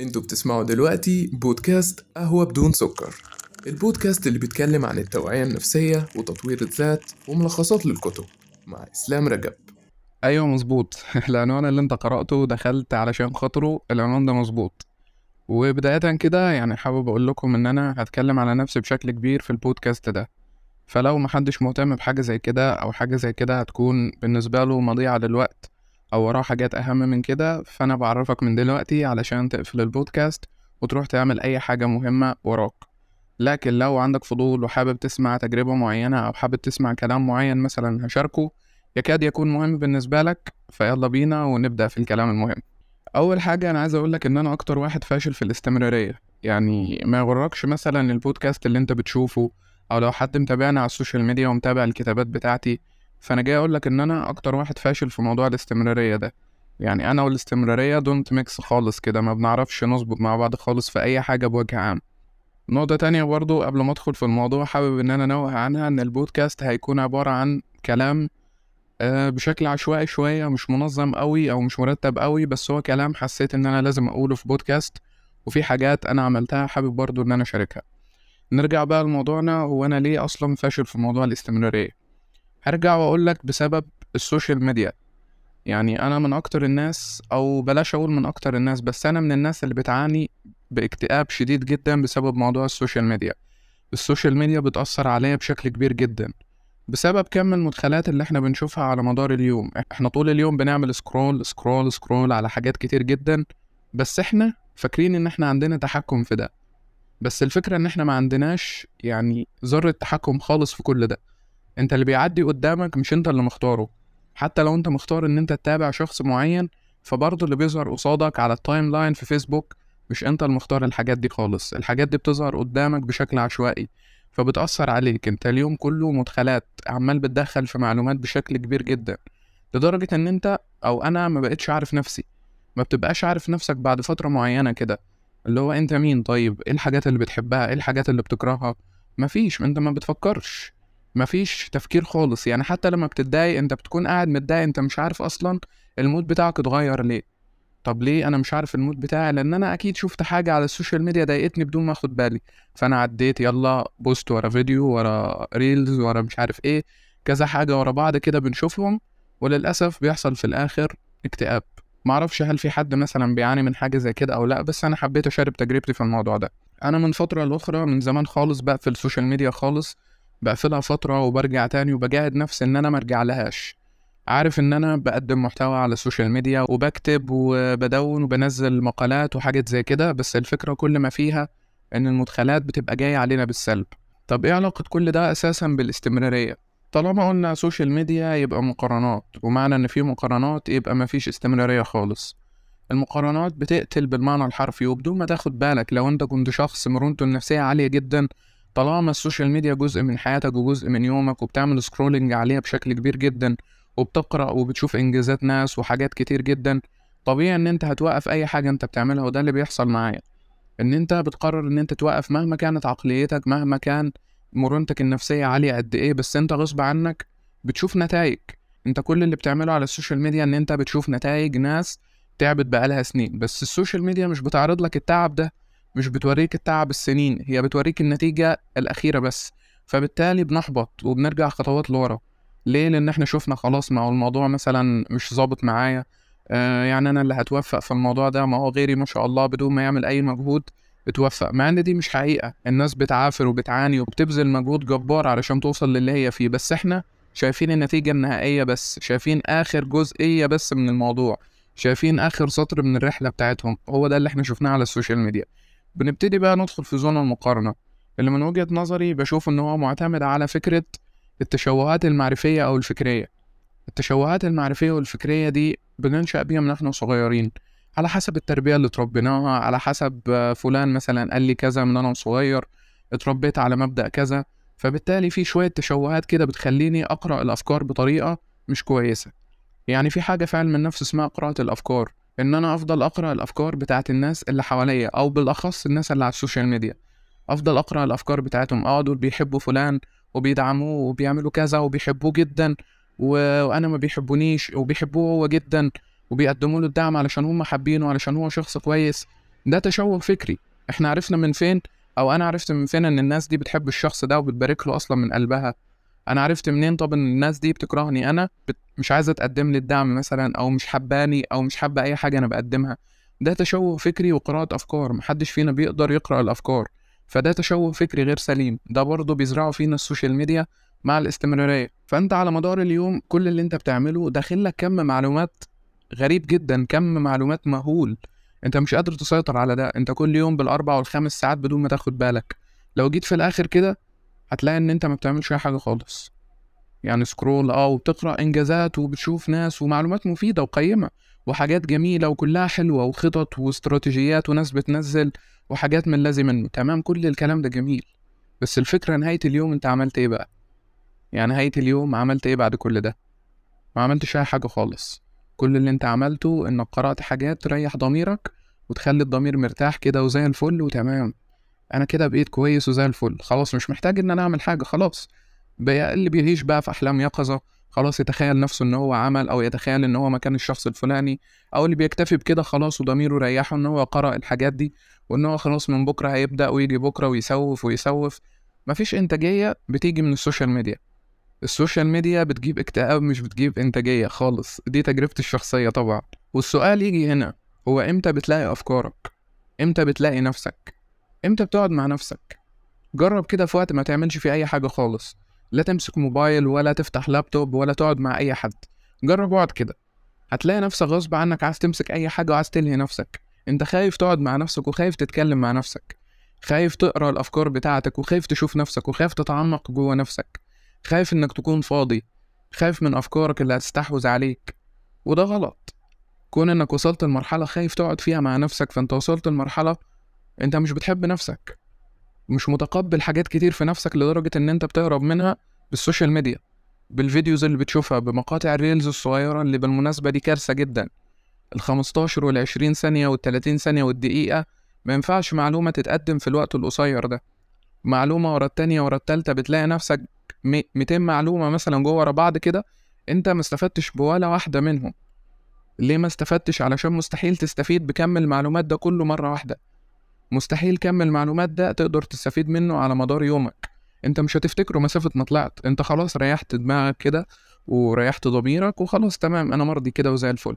انتوا بتسمعوا دلوقتي بودكاست قهوة بدون سكر، البودكاست اللي بيتكلم عن التوعية النفسية وتطوير الذات وملخصات للكتب مع إسلام رجب. أيوة مظبوط، العنوان اللي انت قرأته دخلت علشان خاطره، العنوان ده مظبوط. وبداية كده يعني حابب أقول لكم إن أنا هتكلم على نفسي بشكل كبير في البودكاست ده، فلو محدش مهتم بحاجة زي كده أو حاجة زي كده هتكون بالنسبة له مضيعة للوقت أو وراه حاجات أهم من كده، فأنا بعرفك من دلوقتي علشان تقفل البودكاست وتروح تعمل أي حاجة مهمة وراك. لكن لو عندك فضول وحابب تسمع تجربة معينة أو حابب تسمع كلام معين مثلا هشاركه يكاد يكون مهم بالنسبة لك، فيلا بينا ونبدأ في الكلام المهم. أول حاجة أنا عايز أقولك إن أنا أكتر واحد فاشل في الاستمرارية، يعني ما يغركش مثلا البودكاست اللي أنت بتشوفه أو لو حد متابعنا على السوشيال ميديا ومتابع الكتابات بتاعتي، فأنا جاي أقولك إن أنا أكتر واحد فاشل في موضوع الاستمرارية ده. يعني أنا والاستمرارية دونت ميكس خالص كده، ما بنعرفش نظبط مع بعض خالص في أي حاجة بوجه عام. نقطة تانية برضو قبل ما أدخل في الموضوع حابب إن أنا نوه عنها، إن البودكاست هيكون عبارة عن كلام بشكل عشوائي شوية، مش منظم قوي أو مش مرتب قوي، بس هو كلام حسيت إن أنا لازم أقوله في بودكاست، وفي حاجات أنا عملتها حابب برضو إن أنا أشاركها. نرجع بقى لموضوعنا، هو أنا ليه أصلا فاشل في موضوع الاستمرارية؟ هرجع وأقول لك بسبب السوشيال ميديا. يعني أنا من أكتر الناس، أو بلاش أقول من أكتر الناس، بس أنا من الناس اللي بتعاني باكتئاب شديد جدا بسبب موضوع السوشيال ميديا. السوشيال ميديا بتأثر عليا بشكل كبير جدا بسبب كم المدخلات اللي احنا بنشوفها على مدار اليوم. احنا طول اليوم بنعمل سكرول سكرول سكرول على حاجات كتير جدا، بس احنا فاكرين ان احنا عندنا تحكم في ده، بس الفكرة ان احنا ما عندناش يعني ذرة تحكم خالص في كل ده. انت اللي بيعدي قدامك مش انت اللي مختاره، حتى لو انت مختار ان انت تتابع شخص معين، فبرضه اللي بيظهر قصادك على التايم لاين في فيسبوك مش انت اللي مختار الحاجات دي خالص. الحاجات دي بتظهر قدامك بشكل عشوائي فبتأثر عليك. انت اليوم كله مدخلات، عمال بتدخل في معلومات بشكل كبير جدا، لدرجة ان انت او انا ما بقتش عارف نفسي، ما بتبقاش عارف نفسك بعد فترة معينة كده، اللي هو انت مين، طيب ايه الحاجات اللي بتحبها، ايه الحاجات اللي بتكرهها. مفيش، انت ما بتفكرش، مفيش تفكير خالص. يعني حتى لما بتتضايق انت بتكون قاعد متضايق، انت مش عارف اصلا المود بتاعك اتغير ليه. طب ليه انا مش عارف المود بتاعي؟ لان انا اكيد شفت حاجه على السوشيال ميديا ضايقتني بدون ما اخد بالي، فانا عديت يلا بوست ورا فيديو ورا ريلز ورا مش عارف ايه، كذا حاجه ورا بعض كده بنشوفهم، وللاسف بيحصل في الاخر اكتئاب. معرفش هل في حد مثلا بيعاني من حاجه زي كده او لا، بس انا حبيت اشارك تجربتي في الموضوع ده. انا من فتره لاخرى من زمان خالص بقفل السوشيال ميديا خالص، بقفلها فتره وبرجع تاني وبجاهد نفسي ان انا ما ارجع لهاش. عارف ان انا بقدم محتوى على السوشيال ميديا وبكتب وبدون وبنزل مقالات وحاجات زي كده، بس الفكرة كل ما فيها ان المدخلات بتبقى جاية علينا بالسلب. طب ايه علاقة كل ده اساسا بالاستمرارية؟ طالما قلنا سوشيال ميديا يبقى مقارنات، ومعنى ان في مقارنات يبقى ما فيش استمرارية خالص. المقارنات بتقتل بالمعنى الحرفي وبدون ما تاخد بالك. لو انت كنت شخص مرونته النفسية عالية جدا، طالما السوشيال ميديا جزء من حياتك وجزء من يومك وبتعمل سكرولينج عليها بشكل كبير جدا وبتقرأ وبتشوف إنجازات ناس وحاجات كتير جدا، طبيعي إن أنت هتوقف أي حاجة أنت بتعملها. وده اللي بيحصل معايا، إن أنت بتقرر إن أنت توقف مهما كانت عقليتك، مهما كان مرونتك النفسية عالية قد إيه، بس أنت غصب عنك بتشوف نتائج. أنت كل اللي بتعمله على السوشيال ميديا إن أنت بتشوف نتائج ناس تعبت بقالها سنين، بس السوشيال ميديا مش بتعرض لك التعب ده، مش بتوريك التعب السنين، هي بتوريك النتيجة الأخيرة بس. فبالتالي بنحبط وبنرجع خطوات لورا. ليه؟ لان احنا شوفنا خلاص ما هو الموضوع مثلا مش ظابط معايا، يعني انا اللي هتوفق في الموضوع ده، ما هو غيري ما شاء الله بدون ما يعمل اي مجهود بتوفق. مع ان دي مش حقيقة، الناس بتعافر وبتعاني وبتبذل مجهود جبار علشان توصل للي هي فيه، بس احنا شايفين النتيجة النهائية بس، شايفين اخر جزئية بس من الموضوع، شايفين اخر سطر من الرحلة بتاعتهم. هو ده اللي احنا شفناه على السوشيال ميديا. بنبتدي بقى ندخل في زون المقارنة، اللي من وجهة نظري بشوف ان هو معتمد على فكرة التشوهات المعرفية أو الفكرية. التشوهات المعرفية والفكرية دي بننشأ بيها من احنا صغيرين، على حسب التربية اللي تربيناها، على حسب فلان مثلا قال لي كذا من أنا صغير، اتربيت على مبدأ كذا، فبالتالي في شوية تشوهات كده بتخليني أقرأ الأفكار بطريقة مش كويسة. يعني في حاجة في علم النفس اسمها قراءة الأفكار، إن أنا أفضل أقرأ الأفكار بتاعت الناس اللي حواليا، أو بالأخص الناس اللي على السوشيال ميديا، أفضل أقرأ الأفكار بتاعتهم. دول بيحبوا فلان وبيدعموه وبيعملوا كذا وبيحبوه جدا، وانا ما بيحبونيش، وبيحبوه هو جدا وبيقدموا له الدعم علشان هم حابينه، علشان هو شخص كويس. ده تشوه فكري. احنا عرفنا من فين، او انا عرفت من فين ان الناس دي بتحب الشخص ده وبتبارك له اصلا من قلبها؟ انا عرفت منين طب ان الناس دي بتكرهني انا، مش عايزه تقدم لي الدعم مثلا، او مش حباني، او مش حابه اي حاجه انا بقدمها؟ ده تشوه فكري وقراءه افكار. محدش فينا بيقدر يقرا الافكار، فده تشوه فكري غير سليم. ده برضه بيزرعه فينا السوشيال ميديا مع الاستمراريه. فانت على مدار اليوم كل اللي انت بتعمله داخل لك كم معلومات غريب جدا، كم معلومات مهول، انت مش قادر تسيطر على ده. انت كل يوم بال4 وال5 ساعات بدون ما تاخد بالك. لو جيت في الاخر كده هتلاقي ان انت ما بتعملش اي حاجه خالص، يعني سكرول وبتقرا انجازات وبتشوف ناس ومعلومات مفيده وقيمه وحاجات جميله وكلها حلوه وخطط واستراتيجيات وناس بتنزل وحاجات من لازم منه. تمام، كل الكلام ده جميل، بس الفكره نهايه اليوم انت عملت ايه بقى؟ يعني نهايه اليوم عملت ايه بعد كل ده؟ ما عملتش اي حاجه خالص. كل اللي انت عملته انك قرأت حاجات تريح ضميرك وتخلي الضمير مرتاح كده وزي الفل وتمام، انا كده بقيت كويس وزي الفل، خلاص مش محتاج ان انا اعمل حاجه. خلاص بقى اللي بيعيش بقى في احلام يقظه خلاص يتخيل نفسه ان هو عمل، او يتخيل ان هو مكان الشخص الفلاني، او اللي بيكتفي بكده خلاص وضميره ريحه ان هو قرأ الحاجات دي وان هو خلاص من بكره هيبدأ ويجي بكره ويسوف ويسوف. مفيش انتاجيه بتيجي من السوشيال ميديا. السوشيال ميديا بتجيب اكتئاب، مش بتجيب انتاجيه خالص. دي تجربتي الشخصيه طبعا. والسؤال يجي هنا، هو امتى بتلاقي افكارك؟ امتى بتلاقي نفسك؟ امتى بتقعد مع نفسك؟ جرب كده في وقت ما تعملش فيه اي حاجه خالص، لا تمسك موبايل ولا تفتح لابتوب ولا تقعد مع اي حد. جرب اقعد كده، هتلاقي نفسك غصب عنك عايز تمسك اي حاجه وعايز تلهي نفسك. انت خايف تقعد مع نفسك، وخايف تتكلم مع نفسك، خايف تقرا الافكار بتاعتك، وخايف تشوف نفسك، وخايف تتعمق جوه نفسك، خايف انك تكون فاضي، خايف من افكارك اللي هتستحوذ عليك. وده غلط. كون انك وصلت لمرحله خايف تقعد فيها مع نفسك، فانت وصلت لمرحله انت مش بتحب نفسك، مش متقبل حاجات كتير في نفسك، لدرجه ان انت بتهرب منها بالسوشيال ميديا، بالفيديوز اللي بتشوفها، بمقاطع الريلز الصغيره اللي بالمناسبه دي كارثه جدا. ال15 وال20 ثانيه وال30 ثانيه والدقيقه، ما ينفعش معلومه تتقدم في الوقت القصير ده. معلومه ورا الثانيه ورا الثالثه، بتلاقي نفسك 200 معلومه مثلا جوه ورا بعض كده، انت ما استفدتش بولا واحده منهم. ليه ما استفدتش؟ علشان مستحيل تستفيد بكم المعلومات ده كله مره واحده. مستحيل كم المعلومات ده تقدر تستفيد منه على مدار يومك. انت مش هتفتكره مسافه ما طلعت. انت خلاص ريحت دماغك كده وريحت ضميرك وخلاص تمام، انا مرضي كده وزي الفل.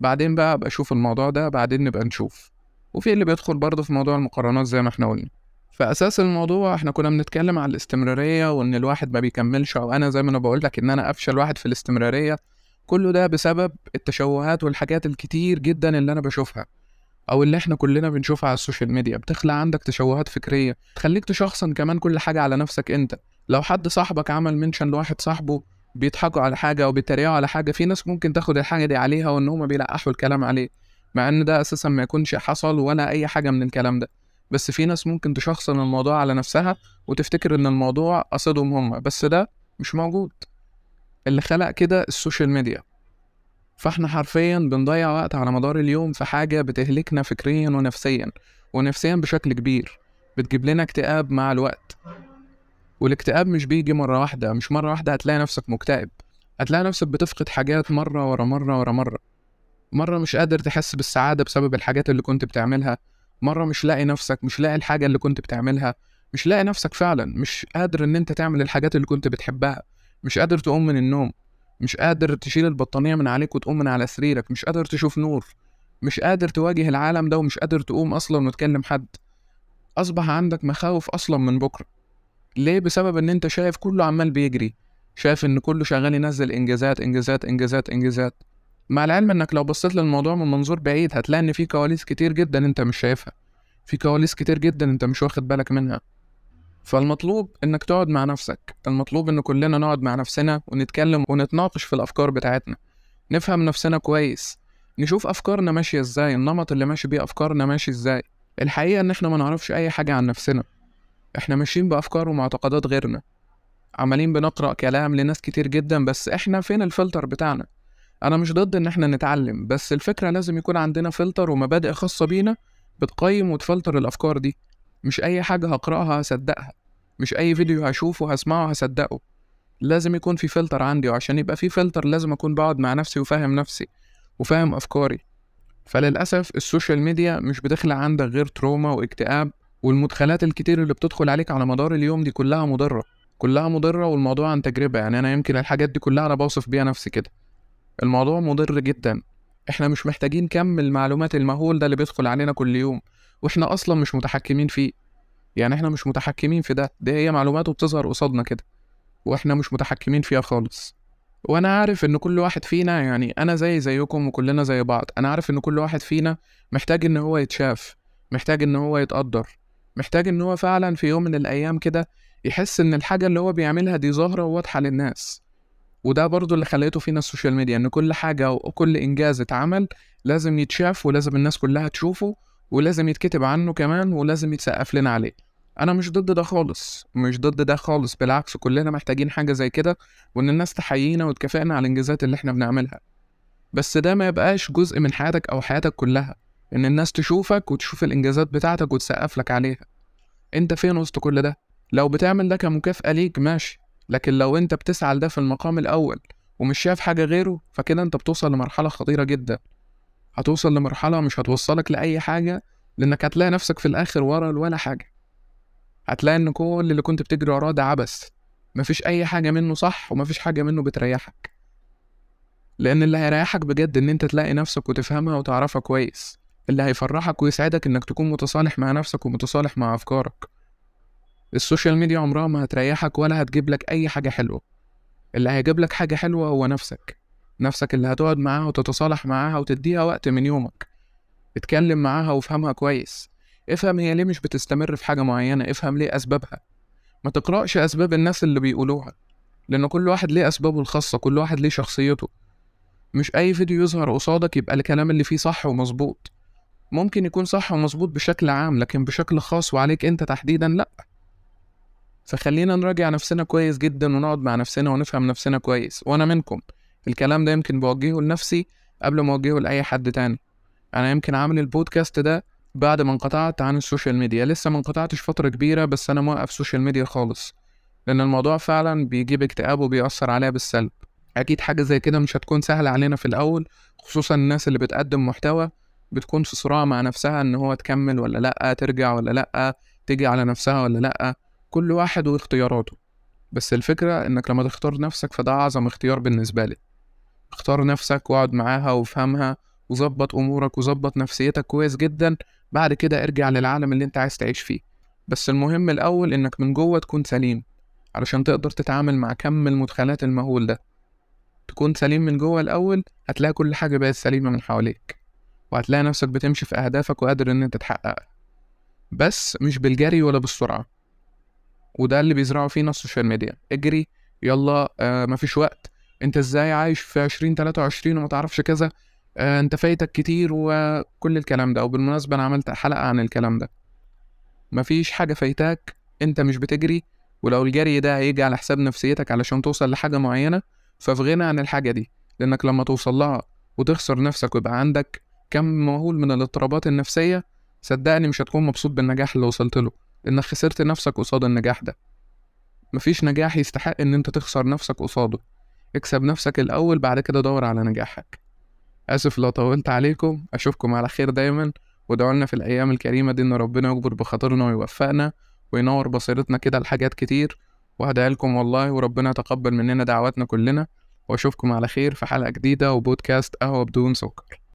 بعدين بقى ابقى اشوف الموضوع ده، بعدين نبقى نشوف. وفي اللي بيدخل برضه في موضوع المقارنات زي ما احنا قلنا. فأساس الموضوع احنا كنا بنتكلم على الاستمرارية، وان الواحد ما بيكملش، او انا زي ما انا بقولك ان انا افشل واحد في الاستمرارية. كله ده بسبب التشوهات والحاجات الكتير جدا اللي انا بشوفها، او اللي احنا كلنا بنشوفها على السوشيال ميديا. بتخلق عندك تشوهات فكرية تخليك تشخصن كمان كل حاجة على نفسك انت. لو حد صاحبك عمل منشن لواحد صاحبه بيضحكوا على حاجة او بيتريقوا على حاجة، في ناس ممكن تاخد الحاجة دي عليها وان هما بيلقحوا الكلام عليه، مع ان ده اساسا ما يكونش حصل ولا اي حاجة من الكلام ده. بس في ناس ممكن تشخصن الموضوع على نفسها وتفتكر ان الموضوع قصدهم هم، بس ده مش موجود. اللي خلق كده السوشيال ميديا. فاحنا حرفيا بنضيع وقت على مدار اليوم في حاجة بتهلكنا فكريا ونفسيا، ونفسيا بشكل كبير، بتجيب لنا اكتئاب مع الوقت. والاكتئاب مش بيجي مرة واحدة، مش مرة واحدة هتلاقي نفسك مكتئب، هتلاقي نفسك بتفقد حاجات مرة ورا مرة ورا مرة. مرة مش قادر تحس بالسعادة بسبب الحاجات اللي كنت بتعملها، مرة مش لاقي نفسك، مش لاقي الحاجة اللي كنت بتعملها، مش لاقي نفسك فعلا، مش قادر ان انت تعمل الحاجات اللي كنت بتحبها، مش قادر تقوم من النوم، مش قادر تشيل البطانية من عليك وتقوم من على سريرك، مش قادر تشوف نور، مش قادر تواجه العالم ده، ومش قادر تقوم اصلا وتكلم حد. اصبح عندك مخاوف اصلا من بكرة. ليه؟ بسبب ان انت شايف كله عمال بيجري، شايف ان كله شغال ينزل انجازات انجازات انجازات انجازات. مع العلم انك لو بصيت للموضوع من منظور بعيد هتلاقي ان في كواليس كتير جدا انت مش شايفها، في كواليس كتير جدا انت مش واخد بالك منها. فالمطلوب انك تقعد مع نفسك، المطلوب ان كلنا نقعد مع نفسنا ونتكلم ونتناقش في الافكار بتاعتنا، نفهم نفسنا كويس، نشوف افكارنا ماشيه ازاي، النمط اللي ماشي بيه افكارنا ماشي ازاي. الحقيقه ان احنا ما نعرفش اي حاجه عن نفسنا، احنا ماشيين بافكار ومعتقدات غيرنا، عمالين بنقرا كلام لناس كتير جدا، بس احنا فين الفلتر بتاعنا؟ انا مش ضد ان احنا نتعلم، بس الفكره لازم يكون عندنا فلتر ومبادئ خاصه بينا بتقيم وتفلتر الافكار دي. مش اي حاجه هقراها هصدقها، مش اي فيديو هشوفه هسمعه هصدقه، لازم يكون في فلتر عندي. وعشان يبقى في فلتر لازم اكون بقعد مع نفسي وفاهم نفسي وفاهم افكاري فللأسف السوشيال ميديا مش بتخلق عندك غير تروما واكتئاب، والمدخلات الكتير اللي بتدخل عليك على مدار اليوم دي كلها مضرة كلها مضرة، والموضوع عن تجربة. يعني أنا يمكن الحاجات دي كلها أنا بوصف بيها نفسي كده. الموضوع مضر جدا، إحنا مش محتاجين كم المعلومات المهول ده اللي بيدخل علينا كل يوم، وإحنا أصلا مش متحكمين فيه. يعني إحنا مش متحكمين في ده هي معلوماته بتظهر قصادنا كده وإحنا مش متحكمين فيها خالص. وأنا عارف إن كل واحد فينا، يعني أنا زيكم وكلنا زي بعض، أنا عارف إن كل واحد فينا محتاج إن هو يتشاف، محتاج إن هو يتقدر، محتاج إن هو فعلا في يوم من الأيام كده يحس إن الحاجة اللي هو بيعملها دي ظاهرة وواضحة للناس. وده برضو اللي خليته فينا السوشيال ميديا، إن كل حاجة وكل إنجاز اتعمل لازم يتشاف ولازم الناس كلها تشوفه ولازم يتكتب عنه كمان ولازم يتسقف لنا عليه. أنا مش ضد ده خالص، مش ضد ده خالص، بالعكس كلنا محتاجين حاجة زي كده، وإن الناس تحيينا وتكافئنا على الإنجازات اللي إحنا بنعملها. بس ده ما يبقاش جزء من حياتك أو حياتك كلها، إن الناس تشوفك وتشوف الإنجازات بتاعتك وتسقف لك عليها. أنت فين وسط كل ده؟ لو بتعمل ده كمكافأة ليك ماشي، لكن لو أنت بتسعى لده في المقام الأول ومش شايف حاجة غيره، فكده أنت بتوصل لمرحلة خطيرة جدا. هتوصل لمرحلة مش هتوصلك لأي حاجة، لأنك هتلاقي نفسك في الآخر ورا ولا حاجة. هتلاقي ان كل اللي كنت بتجري وراه ده عبث، مفيش اي حاجه منه صح ومفيش حاجه منه بتريحك. لان اللي هيريحك بجد ان انت تلاقي نفسك وتفهمها وتعرفها كويس، اللي هيفرحك ويسعدك انك تكون متصالح مع نفسك ومتصالح مع افكارك. السوشيال ميديا عمرها ما هتريحك ولا هتجيب لك اي حاجه حلوه، اللي هيجيب لك حاجه حلوه هو نفسك اللي هتقعد معاها وتتصالح معاها وتديها وقت من يومك، اتكلم معاها وافهمها كويس، افهم هي ليه مش بتستمر في حاجة معينة، افهم ليه أسبابها. ما تقرأش أسباب الناس اللي بيقولوها، لأن كل واحد ليه أسبابه الخاصة، كل واحد ليه شخصيته. مش أي فيديو يظهر قصادك يبقى الكلام اللي فيه صح ومظبوط. ممكن يكون صح ومظبوط بشكل عام، لكن بشكل خاص وعليك أنت تحديدا لأ. فخلينا نراجع نفسنا كويس جدا ونقعد مع نفسنا ونفهم نفسنا كويس. وأنا منكم، الكلام ده يمكن بوجهه لنفسي قبل ما أوجهه لأي حد تاني. أنا يمكن عامل البودكاست ده بعد ما انقطعت عن السوشيال ميديا، لسه ما انقطعتش فترة كبيرة، بس أنا موقف سوشيال ميديا خالص، لأن الموضوع فعلا بيجيب اكتئاب وبيأثر عليها بالسلب. أكيد حاجة زي كده مش هتكون سهلة علينا في الأول، خصوصا الناس اللي بتقدم محتوى بتكون في صراع مع نفسها إن هو تكمل ولا لأ، ترجع ولا لأ، تيجي على نفسها ولا لأ، كل واحد واختياراته. بس الفكرة إنك لما تختار نفسك فده أعظم اختيار بالنسبة لي. اختار نفسك واقعد معاها وافهمها وظبط أمورك وظبط نفسيتك كويس جدا، بعد كده ارجع للعالم اللي انت عايز تعيش فيه. بس المهم الأول انك من جوه تكون سليم، علشان تقدر تتعامل مع كم المدخلات المهول ده. تكون سليم من جوه الأول، هتلاقي كل حاجة بقت سليمة من حواليك، وهتلاقي نفسك بتمشي في أهدافك وقادر ان انت تحققها، بس مش بالجري ولا بالسرعة. وده اللي بيزرعه فينا السوشيال ميديا، اجري يلا، مفيش وقت، انت ازاي عايش في 2023 ومتعرفش كذا، انت فايتك كتير، وكل الكلام ده. وبالمناسبة انا عملت حلقة عن الكلام ده، مفيش حاجة فايتاك، انت مش بتجري، ولو الجري ده هيجي على حساب نفسيتك علشان توصل لحاجة معينة، ففي غنى عن الحاجة دي. لانك لما توصل لها وتخسر نفسك ويبقى عندك كم مهول من الاضطرابات النفسية، صدقني مش هتكون مبسوط بالنجاح اللي وصلت له، لانك خسرت نفسك قصاد النجاح ده. مفيش نجاح يستحق ان انت تخسر نفسك قصاده. اكسب نفسك الأول، بعد كده دور على نجاحك. آسف لو طولت عليكم، أشوفكم على خير دايما، ودعولنا في الأيام الكريمة دي إن ربنا يجبر بخاطرنا ويوفقنا وينور بصيرتنا كده لحاجات كتير. وهدعي لكم والله، وربنا يتقبل مننا دعواتنا كلنا، وأشوفكم على خير في حلقة جديدة وبودكاست قهوة بدون سكر.